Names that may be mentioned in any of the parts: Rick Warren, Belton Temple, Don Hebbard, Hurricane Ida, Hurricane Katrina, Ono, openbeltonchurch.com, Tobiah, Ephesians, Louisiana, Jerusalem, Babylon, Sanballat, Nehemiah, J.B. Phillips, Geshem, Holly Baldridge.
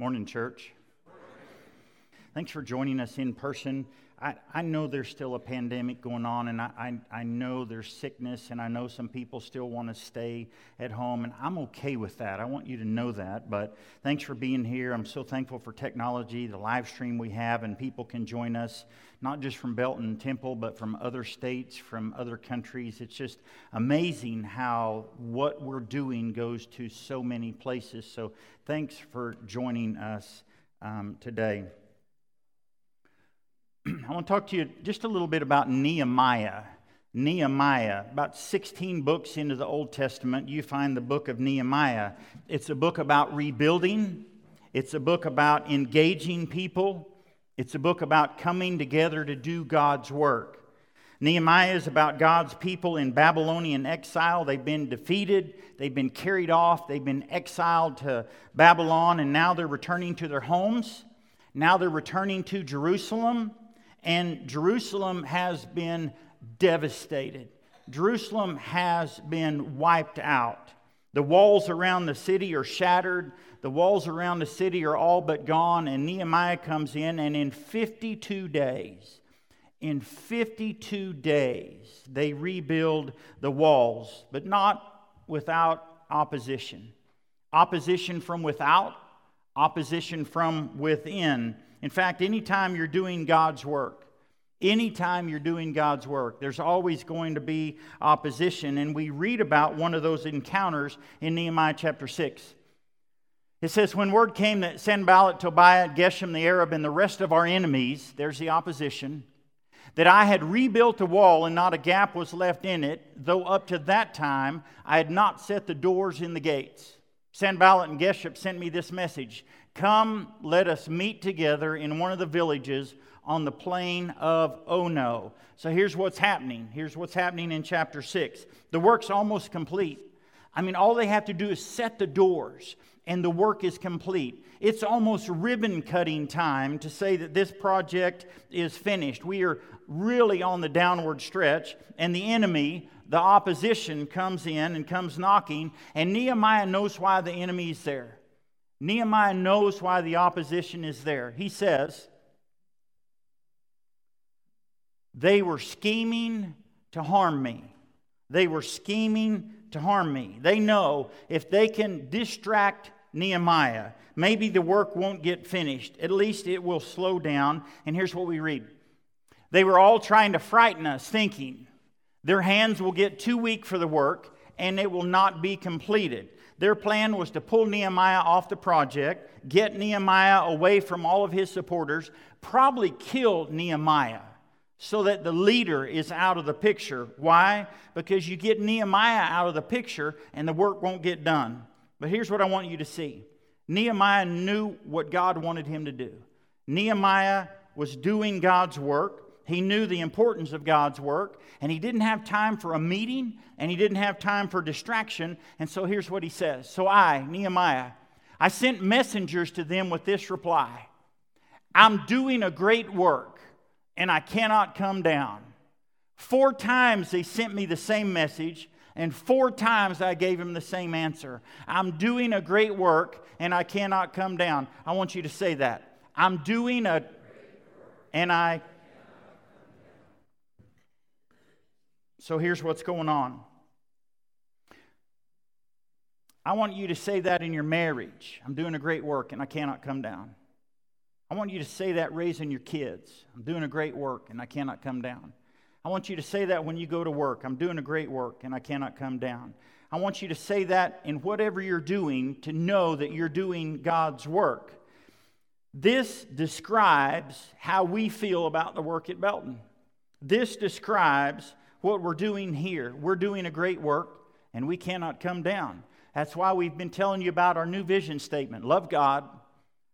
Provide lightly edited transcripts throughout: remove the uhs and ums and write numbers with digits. Morning, church. Thanks for joining us in person. I know there's still a pandemic going on, and I know there's sickness, and I know some people still want to stay at home, and I'm okay with that. I want you to know that, but thanks for being here. I'm so thankful for technology, the live stream we have, and people can join us, not just from Belton Temple, but from other states, from other countries. It's just amazing how what we're doing goes to so many places, so thanks for joining us today. I want to talk to you just a little bit about Nehemiah. Nehemiah, about 16 books into the Old Testament, you find the book of Nehemiah. It's a book about rebuilding. It's a book about engaging people. It's a book about coming together to do God's work. Nehemiah is about God's people in Babylonian exile. They've been defeated. They've been carried off. They've been exiled to Babylon, and now they're returning to their homes. Now they're returning to Jerusalem. And Jerusalem has been devastated. Jerusalem has been wiped out. The walls around the city are shattered. The walls around the city are all but gone. And Nehemiah comes in, and in 52 days, they rebuild the walls, but not without opposition. Opposition from without, opposition from within. In fact, anytime you're doing God's work, there's always going to be opposition. And we read about one of those encounters in Nehemiah chapter 6. It says, when word came that Sanballat, Tobiah, Geshem the Arab, and the rest of our enemies, there's the opposition, that I had rebuilt a wall and not a gap was left in it, though up to that time I had not set the doors in the gates. Sanballat and Geshem sent me this message: come, let us meet together in one of the villages on the plain of Ono. So here's what's happening. Here's what's happening in chapter 6. The work's almost complete. I mean, all they have to do is set the doors, and the work is complete. It's almost ribbon-cutting time to say that this project is finished. We are really on the downward stretch, and the enemy, the opposition, comes in and comes knocking, and Nehemiah knows why the enemy is there. Nehemiah knows why the opposition is there. He says, they were scheming to harm me. They were scheming to harm me. They know if they can distract Nehemiah, maybe the work won't get finished. At least it will slow down. And here's what we read. They were all trying to frighten us, thinking their hands will get too weak for the work and it will not be completed. Their plan was to pull Nehemiah off the project, get Nehemiah away from all of his supporters, probably kill Nehemiah so that the leader is out of the picture. Why? Because you get Nehemiah out of the picture and the work won't get done. But here's what I want you to see. Nehemiah knew what God wanted him to do. Nehemiah was doing God's work. He knew the importance of God's work, and he didn't have time for a meeting, and he didn't have time for distraction, and so here's what he says. So I, Nehemiah, I sent messengers to them with this reply: I'm doing a great work, and I cannot come down. 4 times they sent me the same message, and 4 times I gave him the same answer. I'm doing a great work, and I cannot come down. I want you to say that. I'm doing a great work, and I... So here's what's going on. I want you to say that in your marriage. I'm doing a great work and I cannot come down. I want you to say that raising your kids. I'm doing a great work and I cannot come down. I want you to say that when you go to work. I'm doing a great work and I cannot come down. I want you to say that in whatever you're doing, to know that you're doing God's work. This describes how we feel about the work at Belton. This describes what we're doing here. We're doing a great work, and we cannot come down. That's why we've been telling you about our new vision statement. Love God,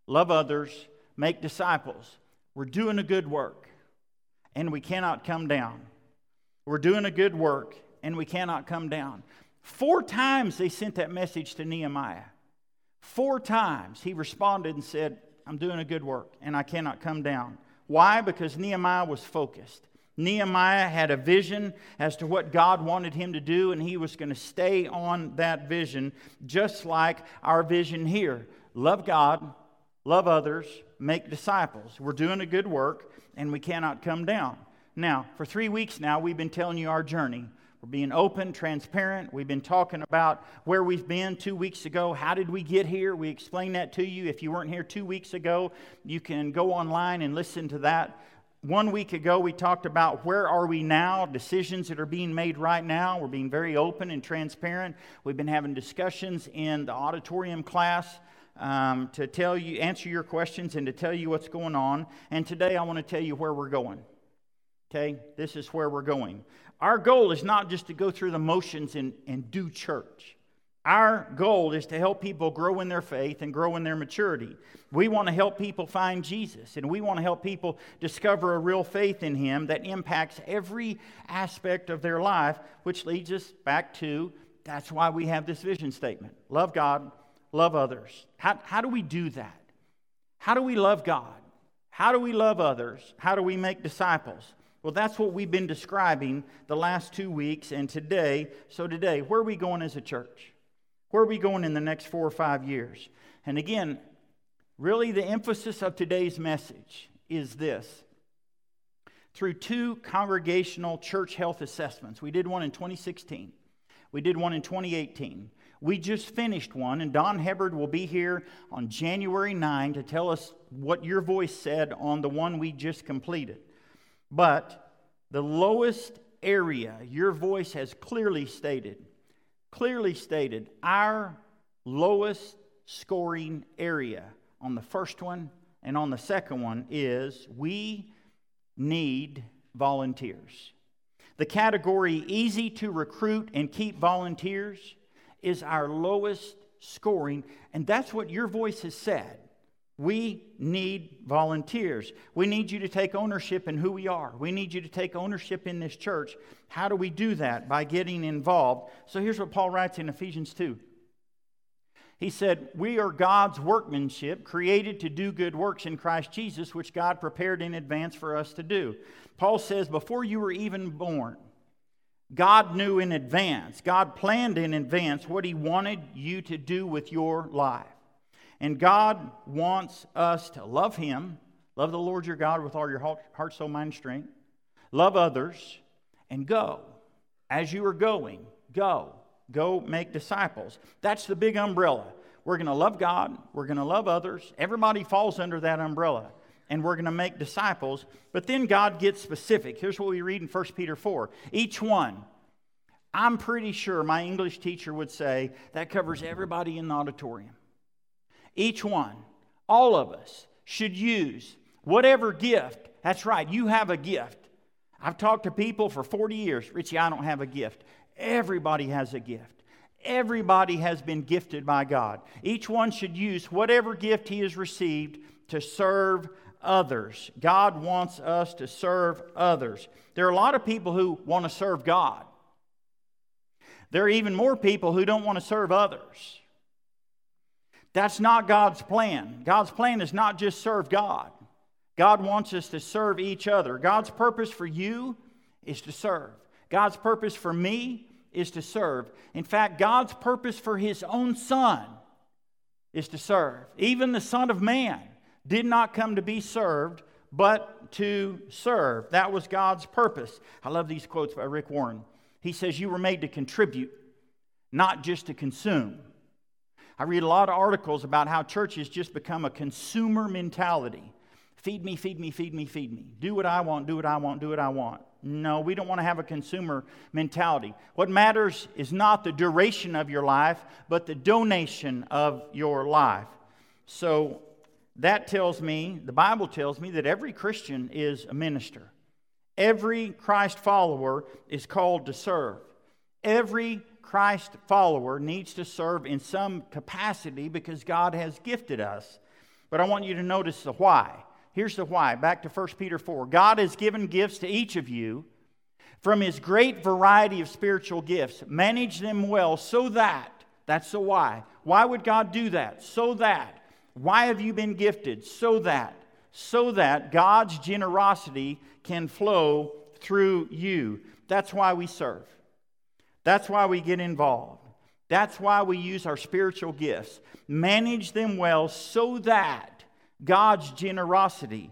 love others, make disciples. We're doing a good work, and we cannot come down. We're doing a good work, and we cannot come down. 4 times they sent that message to Nehemiah. 4 times he responded and said, I'm doing a good work, and I cannot come down. Why? Because Nehemiah was focused. Nehemiah had a vision as to what God wanted him to do, and he was going to stay on that vision, just like our vision here. Love God, love others, make disciples. We're doing a good work, and we cannot come down. Now, for 3 weeks now, we've been telling you our journey. We're being open, transparent. We've been talking about where we've been 2 weeks ago. How did we get here? We explained that to you. If you weren't here 2 weeks ago, you can go online and listen to that. 1 week ago, we talked about where are we now, decisions that are being made right now. We're being very open and transparent. We've been having discussions in the auditorium class to tell you, answer your questions and to tell you what's going on. And today, I want to tell you where we're going. Okay, this is where we're going. Our goal is not just to go through the motions and do church. Our goal is to help people grow in their faith and grow in their maturity. We want to help people find Jesus, and we want to help people discover a real faith in Him that impacts every aspect of their life, which leads us back to, that's why we have this vision statement. Love God, love others. How do we do that? How do we love God? How do we love others? How do we make disciples? Well, that's what we've been describing the last 2 weeks and today. So today, where are we going as a church? Where are we going in the next 4 or 5 years? And again, really the emphasis of today's message is this. Through two congregational church health assessments, we did one in 2016. We did one in 2018. We just finished one, and Don Hebbard will be here on January 9 to tell us what your voice said on the one we just completed. But the lowest area, your voice has clearly stated, our lowest scoring area on the first one and on the second one is we need volunteers. The category easy to recruit and keep volunteers is our lowest scoring, and that's what your voice has said. We need volunteers. We need you to take ownership in who we are. We need you to take ownership in this church. How do we do that? By getting involved. So here's what Paul writes in Ephesians 2. He said, we are God's workmanship, created to do good works in Christ Jesus, which God prepared in advance for us to do. Paul says, before you were even born, God knew in advance. God planned in advance what He wanted you to do with your life. And God wants us to love Him, love the Lord your God with all your heart, soul, mind, and strength, love others, and go. As you are going, go. Go make disciples. That's the big umbrella. We're going to love God. We're going to love others. Everybody falls under that umbrella. And we're going to make disciples. But then God gets specific. Here's what we read in 1 Peter 4. Each one. I'm pretty sure my English teacher would say that covers everybody in the auditorium. Each one, all of us, should use whatever gift. That's right, you have a gift. I've talked to people for 40 years. Richie, I don't have a gift. Everybody has a gift. Everybody has been gifted by God. Each one should use whatever gift he has received to serve others. God wants us to serve others. There are a lot of people who want to serve God. There are even more people who don't want to serve others. That's not God's plan. God's plan is not just serve God. God wants us to serve each other. God's purpose for you is to serve. God's purpose for me is to serve. In fact, God's purpose for His own Son is to serve. Even the Son of Man did not come to be served, but to serve. That was God's purpose. I love these quotes by Rick Warren. He says, you were made to contribute, not just to consume. I read a lot of articles about how churches just become a consumer mentality. Feed me, feed me, feed me, feed me. Do what I want, do what I want, do what I want. No, we don't want to have a consumer mentality. What matters is not the duration of your life, but the donation of your life. So that tells me, the Bible tells me, that every Christian is a minister. Every Christ follower is called to serve. Every Christ follower needs to serve in some capacity because God has gifted us. But I want you to notice the why. Here's the why. Back to 1 Peter 4. God has given gifts to each of you from His great variety of spiritual gifts. Manage them well so that, that's the why. Why would God do that? So that. Why have you been gifted? So that God's generosity can flow through you. That's why we serve. That's why we get involved. That's why we use our spiritual gifts. Manage them well so that God's generosity,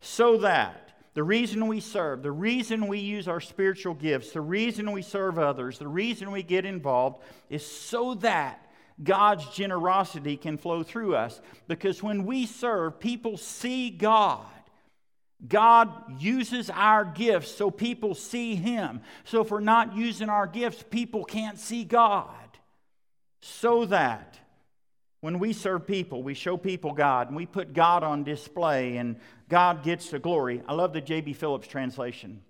so that the reason we serve, the reason we use our spiritual gifts, the reason we serve others, the reason we get involved is so that God's generosity can flow through us. Because when we serve, people see God. God uses our gifts so people see Him. So if we're not using our gifts, people can't see God. So that when we serve people, we show people God, and we put God on display, and God gets the glory. I love the J.B. Phillips translation.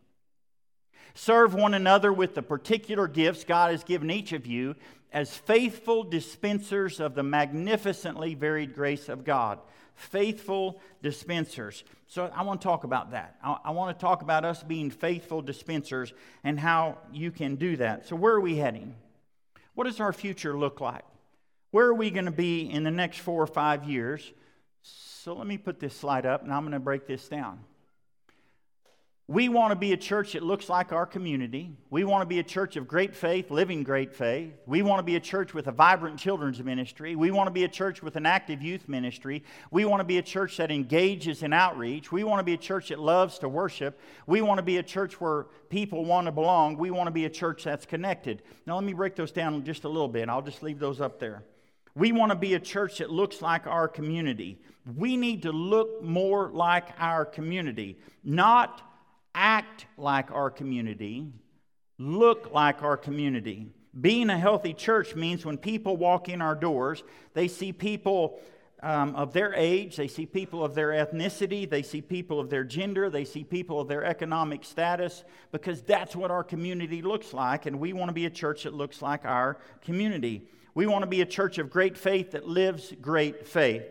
Serve one another with the particular gifts God has given each of you as faithful dispensers of the magnificently varied grace of God. Faithful dispensers. So I want to talk about that. I want to talk about us being faithful dispensers and how you can do that. So where are we heading? What does our future look like? Where are we going to be in the next 4 or 5 years? So let me put this slide up, and I'm going to break this down. We want to be a church that looks like our community. We want to be a church of great faith, living great faith. We want to be a church with a vibrant children's ministry. We want to be a church with an active youth ministry. We want to be a church that engages in outreach. We want to be a church that loves to worship. We want to be a church where people want to belong. We want to be a church that's connected. Now, let me break those down just a little bit. I'll just leave those up there. We want to be a church that looks like our community. We need to look more like our community, not act like our community, look like our community. Being a healthy church means when people walk in our doors, they see people of their age, they see people of their ethnicity, they see people of their gender, they see people of their economic status, because that's what our community looks like, and we want to be a church that looks like our community. We want to be a church of great faith that lives great faith.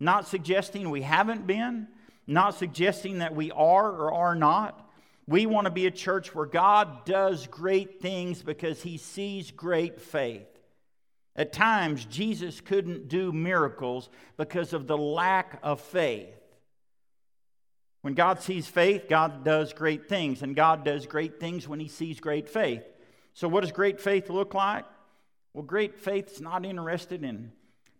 Not suggesting we haven't been, not suggesting that we are or are not. We want to be a church where God does great things because He sees great faith. At times, Jesus couldn't do miracles because of the lack of faith. When God sees faith, God does great things, and God does great things when He sees great faith. So what does great faith look like? Well, great faith's not interested in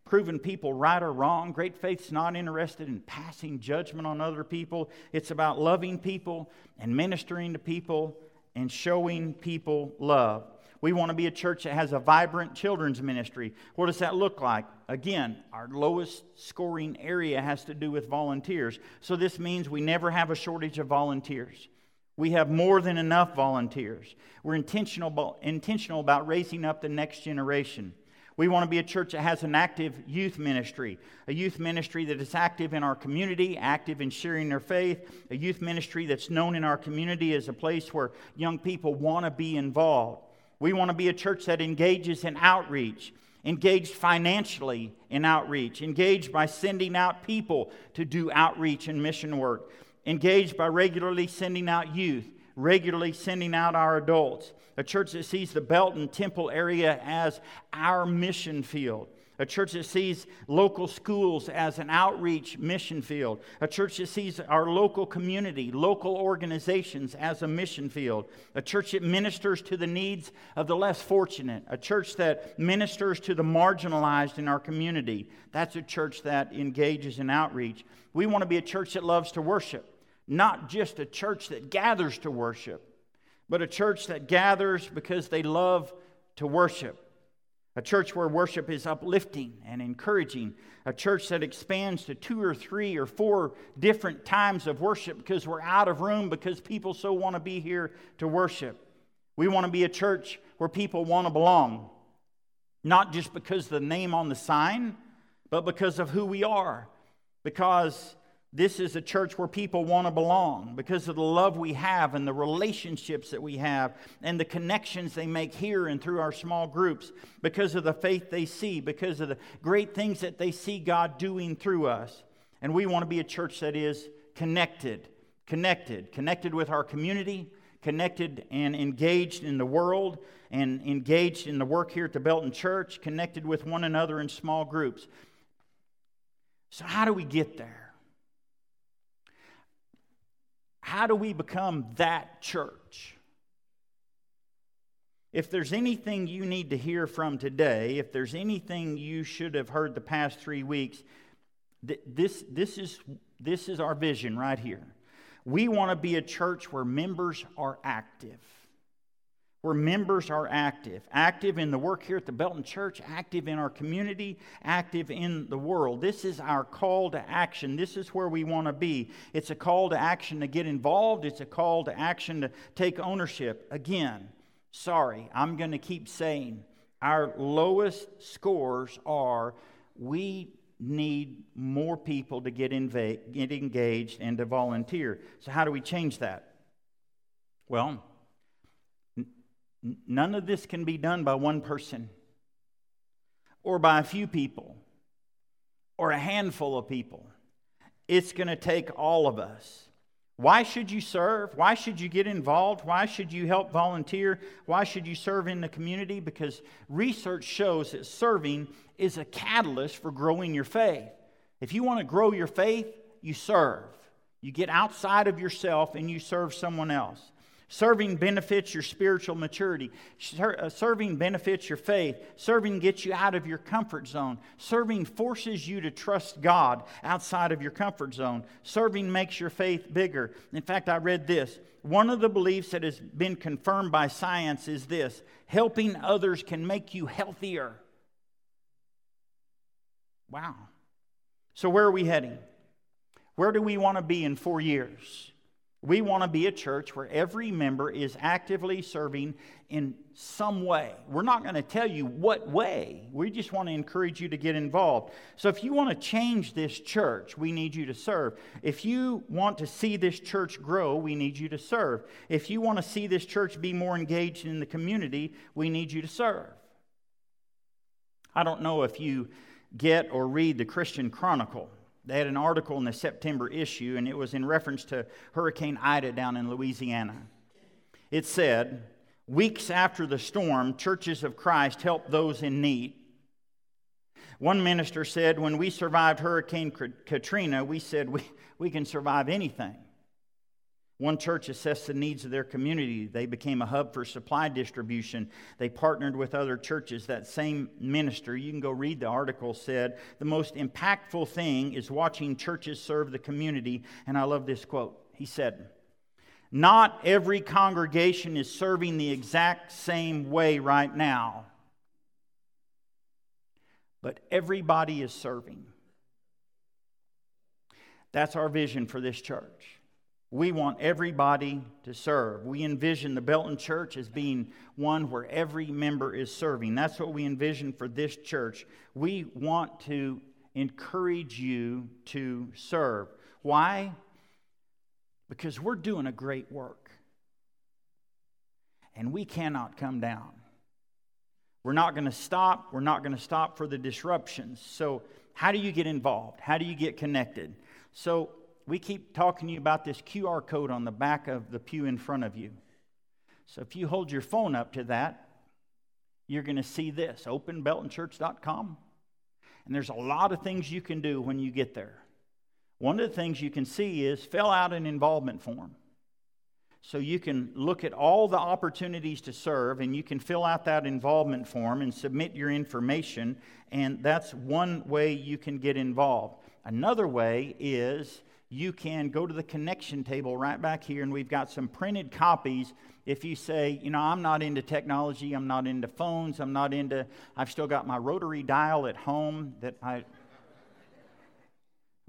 proving people right or wrong. Great faith's not interested in passing judgment on other people. It's about loving people and ministering to people and showing people love. We want to be a church that has a vibrant children's ministry. What does that look like? Again, our lowest scoring area has to do with volunteers. So this means we never have a shortage of volunteers. We have more than enough volunteers. We're intentional about raising up the next generation. We want to be a church that has an active youth ministry, a youth ministry that is active in our community, active in sharing their faith, a youth ministry that's known in our community as a place where young people want to be involved. We want to be a church that engages in outreach, engaged financially in outreach, engaged by sending out people to do outreach and mission work, engaged by regularly sending out youth, regularly sending out our adults, a church that sees the Belton Temple area as our mission field, a church that sees local schools as an outreach mission field, a church that sees our local community, local organizations as a mission field, a church that ministers to the needs of the less fortunate, a church that ministers to the marginalized in our community. That's a church that engages in outreach. We want to be a church that loves to worship. Not just a church that gathers to worship, but a church that gathers because they love to worship. A church where worship is uplifting and encouraging. A church that expands to 2 or 3 or 4 different times of worship because we're out of room because people so want to be here to worship. We want to be a church where people want to belong. Not just because of the name on the sign, but because of who we are. Because this is a church where people want to belong because of the love we have and the relationships that we have and the connections they make here and through our small groups, because of the faith they see, because of the great things that they see God doing through us. And we want to be a church that is connected with our community, connected and engaged in the world, and engaged in the work here at the Belton Church, connected with one another in small groups. So how do we get there? How do we become that church? If there's anything you need to hear from today, if there's anything you should have heard the past 3 weeks, This is our vision right here. We want to be a church where members are active. Where members are active. Active in the work here at the Belton Church, active in our community, active in the world. This is our call to action. This is where we want to be. It's a call to action to get involved. It's a call to action to take ownership. Again, sorry, I'm going to keep saying our lowest scores are we need more people to get engaged and to volunteer. So how do we change that? Well, none of this can be done by one person or by a few people or a handful of people. It's going to take all of us. Why should you serve? Why should you get involved? Why should you help volunteer? Why should you serve in the community? Because research shows that serving is a catalyst for growing your faith. If you want to grow your faith, you serve. You get outside of yourself and you serve someone else. Serving benefits your spiritual maturity. Serving benefits your faith. Serving gets you out of your comfort zone. Serving forces you to trust God outside of your comfort zone. Serving makes your faith bigger. In fact, I read this. One of the beliefs that has been confirmed by science is this: helping others can make you healthier. Wow. So where are we heading? Where do we want to be in 4 years? We want to be a church where every member is actively serving in some way. We're not going to tell you what way. We just want to encourage you to get involved. So if you want to change this church, we need you to serve. If you want to see this church grow, we need you to serve. If you want to see this church be more engaged in the community, we need you to serve. I don't know if you get or read the Christian Chronicle. They had an article in the September issue, and it was in reference to Hurricane Ida down in Louisiana. It said, weeks after the storm, churches of Christ helped those in need. One minister said, when we survived Hurricane Katrina, we said we can survive anything. One church assessed the needs of their community. They became a hub for supply distribution. They partnered with other churches. That same minister, you can go read the article, said, the most impactful thing is watching churches serve the community. And I love this quote. He said, not every congregation is serving the exact same way right now, but everybody is serving. That's our vision for this church. We want everybody to serve. We envision the Belton Church as being one where every member is serving. That's what we envision for this church. We want to encourage you to serve. Why? Because we're doing a great work. And we cannot come down. We're not going to stop. We're not going to stop for the disruptions. So how do you get involved? How do you get connected? So we keep talking to you about this QR code on the back of the pew in front of you. So if you hold your phone up to that, you're going to see this, openbeltonchurch.com. And there's a lot of things you can do when you get there. One of the things you can see is fill out an involvement form. So you can look at all the opportunities to serve, and you can fill out that involvement form and submit your information. And that's one way you can get involved. Another way is you can go to the connection table right back here, and we've got some printed copies. If you say, I'm not into technology, I'm not into phones, I've still got my rotary dial at home I'm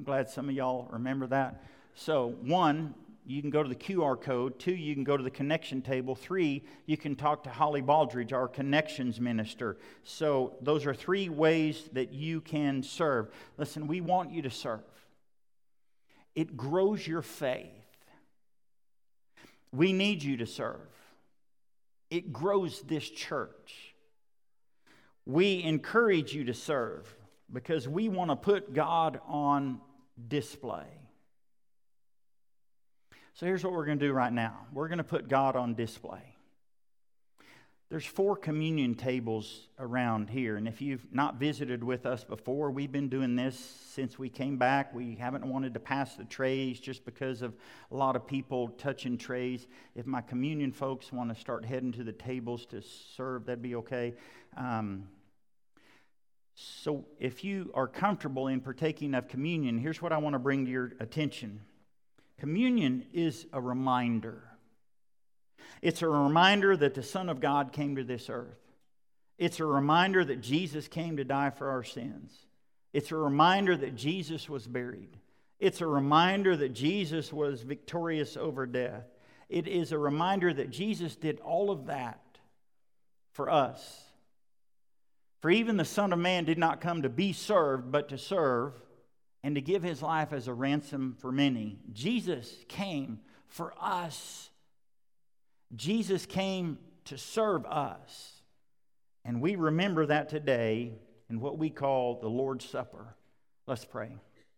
glad some of y'all remember that. So 1, you can go to the QR code. 2, you can go to the connection table. 3, you can talk to Holly Baldridge, our connections minister. So those are 3 ways that you can serve. Listen, we want you to serve. It grows your faith. We need you to serve. It grows this church. We encourage you to serve because we want to put God on display. So here's what we're going to do right now. We're going to put God on display. There's 4 communion tables around here, and if you've not visited with us before, we've been doing this since we came back. We haven't wanted to pass the trays just because of a lot of people touching trays. If my communion folks want to start heading to the tables to serve, that'd be okay. So if you are comfortable in partaking of communion, here's what I want to bring to your attention. Communion is a reminder. It's a reminder that the Son of God came to this earth. It's a reminder that Jesus came to die for our sins. It's a reminder that Jesus was buried. It's a reminder that Jesus was victorious over death. It is a reminder that Jesus did all of that for us. For even the Son of Man did not come to be served, but to serve and to give his life as a ransom for many. Jesus came for us. Jesus came to serve us. And we remember that today in what we call the Lord's Supper. Let's pray.